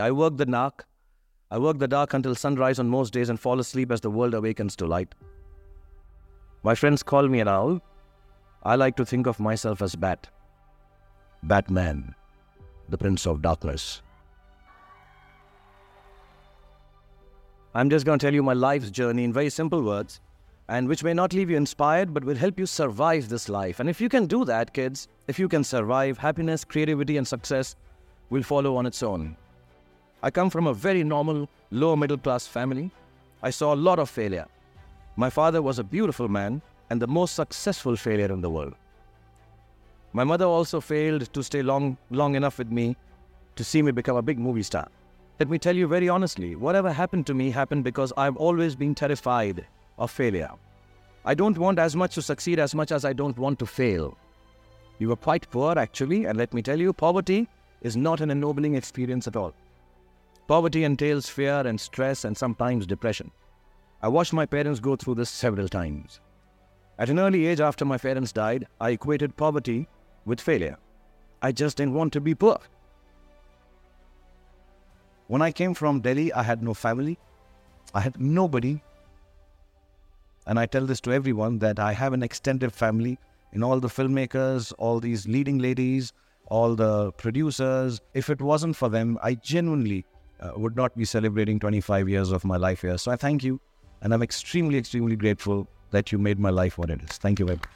I work the dark. I work the dark until sunrise on most days and fall asleep as the world awakens to light. My friends call me an owl. I like to think of myself as Bat. Batman, the Prince of Darkness. I'm just going to tell you my life's journey in very simple words, and which may not leave you inspired, but will help you survive this life. And if you can do that, kids, if you can survive, happiness, creativity, and success will follow on its own. I come from a very normal, lower middle class family. I saw a lot of failure. My father was a beautiful man and the most successful failure in the world. My mother also failed to stay long enough with me to see me become a big movie star. Let me tell you very honestly, whatever happened to me happened because I've always been terrified of failure. I don't want as much to succeed as much as I don't want to fail. We were quite poor actually, and let me tell you, poverty is not an ennobling experience at all. Poverty entails fear and stress and sometimes depression. I watched my parents go through this several times. At an early age after my parents died, I equated poverty with failure. I just didn't want to be poor. When I came from Delhi, I had no family. I had nobody. And I tell this to everyone that I have an extended family in all the filmmakers, all these leading ladies, all the producers. If it wasn't for them, I genuinely would not be celebrating 25 years of my life here. So I thank you. And I'm extremely, extremely grateful that you made my life what it is. Thank you very much.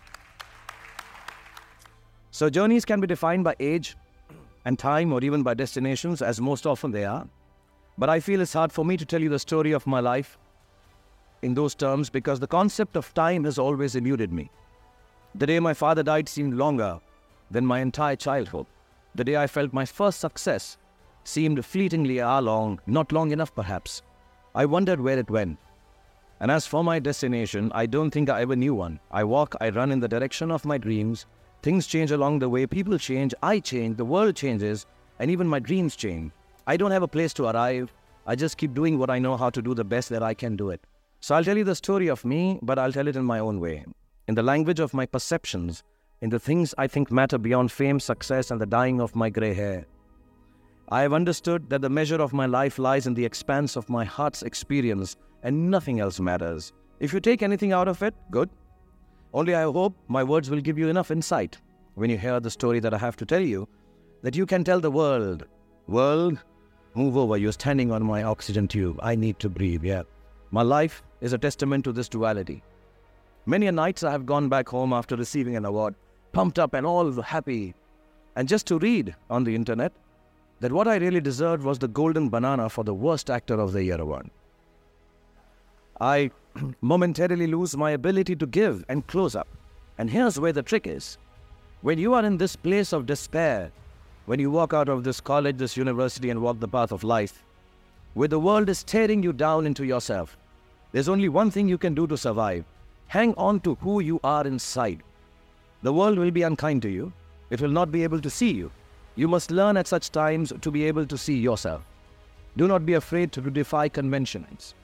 So journeys can be defined by age and time or even by destinations, as most often they are. But I feel it's hard for me to tell you the story of my life in those terms because the concept of time has always eluded me. The day my father died seemed longer than my entire childhood. The day I felt my first success seemed fleetingly hour-long, not long enough perhaps. I wondered where it went. And as for my destination, I don't think I ever knew one. I walk, I run in the direction of my dreams. Things change along the way, people change, I change, the world changes, and even my dreams change. I don't have a place to arrive. I just keep doing what I know how to do the best that I can do it. So I'll tell you the story of me, but I'll tell it in my own way. In the language of my perceptions, in the things I think matter beyond fame, success, and the dyeing of my grey hair. I have understood that the measure of my life lies in the expanse of my heart's experience, and nothing else matters. If you take anything out of it, good. Only I hope my words will give you enough insight when you hear the story that I have to tell you, that you can tell the world, move over, you're standing on my oxygen tube, I need to breathe, yeah. My life is a testament to this duality. Many a nights I have gone back home after receiving an award, pumped up and all happy, and just to read on the internet that what I really deserved was the golden banana for the worst actor of the year award. I momentarily lose my ability to give and close up. And here's where the trick is. When you are in this place of despair, when you walk out of this college, this university and walk the path of life, where the world is staring you down into yourself, there's only one thing you can do to survive. Hang on to who you are inside. The world will be unkind to you. It will not be able to see you. You must learn at such times to be able to see yourself. Do not be afraid to defy conventions.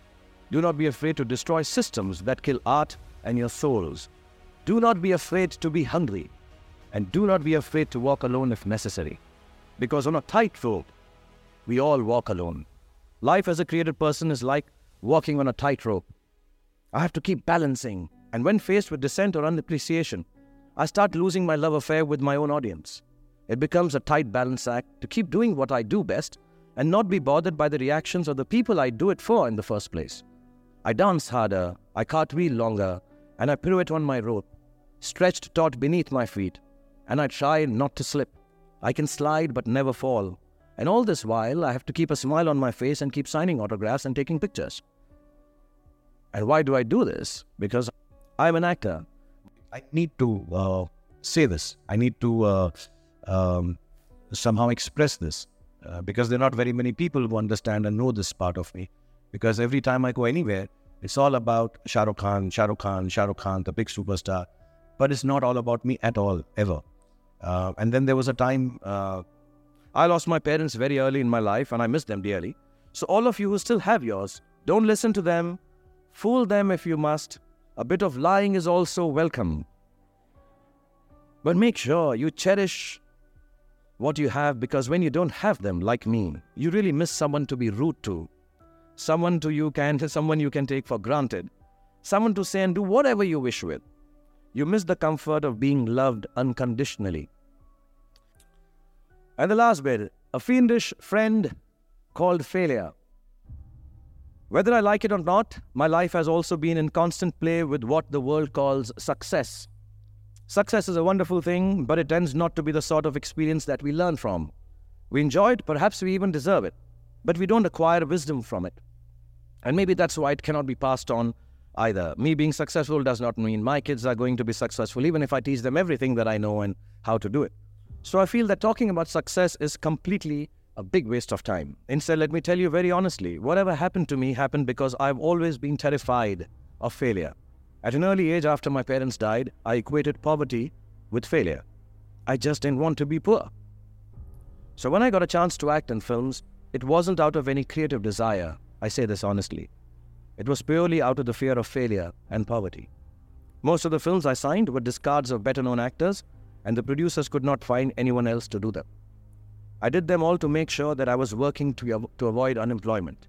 Do not be afraid to destroy systems that kill art and your souls. Do not be afraid to be hungry. And do not be afraid to walk alone if necessary. Because on a tightrope, we all walk alone. Life as a created person is like walking on a tightrope. I have to keep balancing. And when faced with dissent or unappreciation, I start losing my love affair with my own audience. It becomes a tight balance act to keep doing what I do best and not be bothered by the reactions of the people I do it for in the first place. I dance harder, I cartwheel longer, and I pirouette on my rope, stretched taut beneath my feet, and I try not to slip. I can slide but never fall. And all this while, I have to keep a smile on my face and keep signing autographs and taking pictures. And why do I do this? Because I'm an actor. I need to say this. I need to somehow express this because there are not very many people who understand and know this part of me. Because every time I go anywhere, it's all about Shah Rukh Khan, Shah Rukh Khan, Shah Rukh Khan, the big superstar. But it's not all about me at all, ever. And then there was a time, I lost my parents very early in my life and I miss them dearly. So all of you who still have yours, don't listen to them. Fool them if you must. A bit of lying is also welcome. But make sure you cherish what you have, because when you don't have them, like me, you really miss someone to be rude to, someone you can take for granted, someone to say and do whatever you wish with. You miss the comfort of being loved unconditionally. And the last bit, a fiendish friend called failure. Whether I like it or not, my life has also been in constant play with what the world calls success. Success is a wonderful thing, but it tends not to be the sort of experience that we learn from. We enjoy it, perhaps we even deserve it, but we don't acquire wisdom from it. And maybe that's why it cannot be passed on either. Me being successful does not mean my kids are going to be successful, even if I teach them everything that I know and how to do it. So I feel that talking about success is completely a big waste of time. Instead, let me tell you very honestly, whatever happened to me happened because I've always been terrified of failure. At an early age, after my parents died, I equated poverty with failure. I just didn't want to be poor. So when I got a chance to act in films, it wasn't out of any creative desire. I say this honestly. It was purely out of the fear of failure and poverty. Most of the films I signed were discards of better-known actors, and the producers could not find anyone else to do them. I did them all to make sure that I was working to avoid unemployment.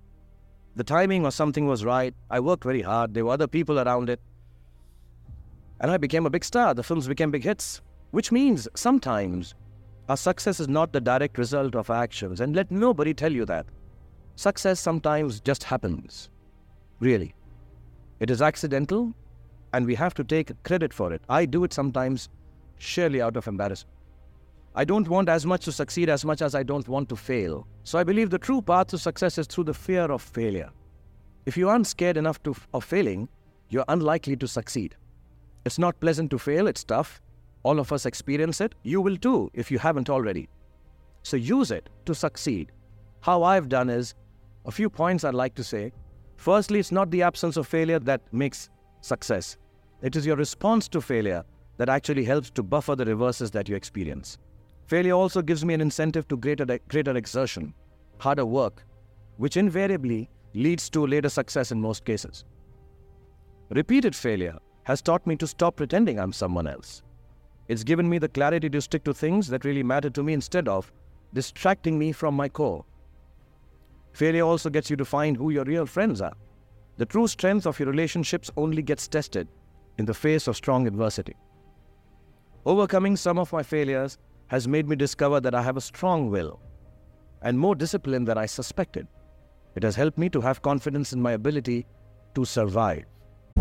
The timing or something was right. I worked very hard. There were other people around it. And I became a big star. The films became big hits. Which means sometimes our success is not the direct result of our actions. And let nobody tell you that. Success sometimes just happens. Really. It is accidental, and we have to take credit for it. I do it sometimes, surely out of embarrassment. I don't want as much to succeed as much as I don't want to fail. So I believe the true path to success is through the fear of failure. If you aren't scared enough of failing, you're unlikely to succeed. It's not pleasant to fail, it's tough. All of us experience it. You will too, if you haven't already. So use it to succeed. How I've done is, a few points I'd like to say. Firstly, it's not the absence of failure that makes success. It is your response to failure that actually helps to buffer the reverses that you experience. Failure also gives me an incentive to greater exertion, harder work, which invariably leads to later success in most cases. Repeated failure has taught me to stop pretending I'm someone else. It's given me the clarity to stick to things that really matter to me instead of distracting me from my core. Failure also gets you to find who your real friends are. The true strength of your relationships only gets tested in the face of strong adversity. Overcoming some of my failures has made me discover that I have a strong will and more discipline than I suspected. It has helped me to have confidence in my ability to survive.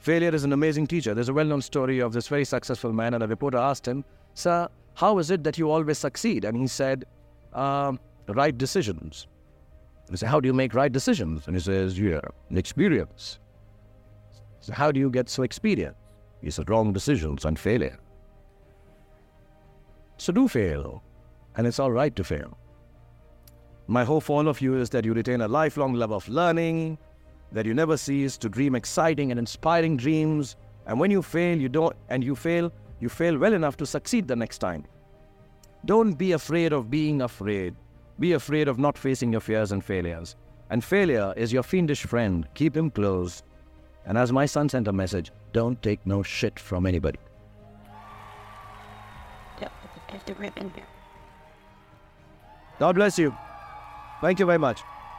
Failure is an amazing teacher. There's a well-known story of this very successful man, and a reporter asked him, "Sir, how is it that you always succeed?" And he said, "Right decisions." He said, "How do you make right decisions?" And he says, "Yeah, experience." He said, "How do you get so experienced?" He said, "Wrong decisions and failure." So do fail, and it's all right to fail. My hope for all of you is that you retain a lifelong love of learning, that you never cease to dream exciting and inspiring dreams, and when you fail, you fail well enough to succeed the next time. Don't be afraid of being afraid. Be afraid of not facing your fears and failures. And failure is your fiendish friend. Keep him close. And as my son sent a message, don't take no shit from anybody. God bless you. Thank you very much.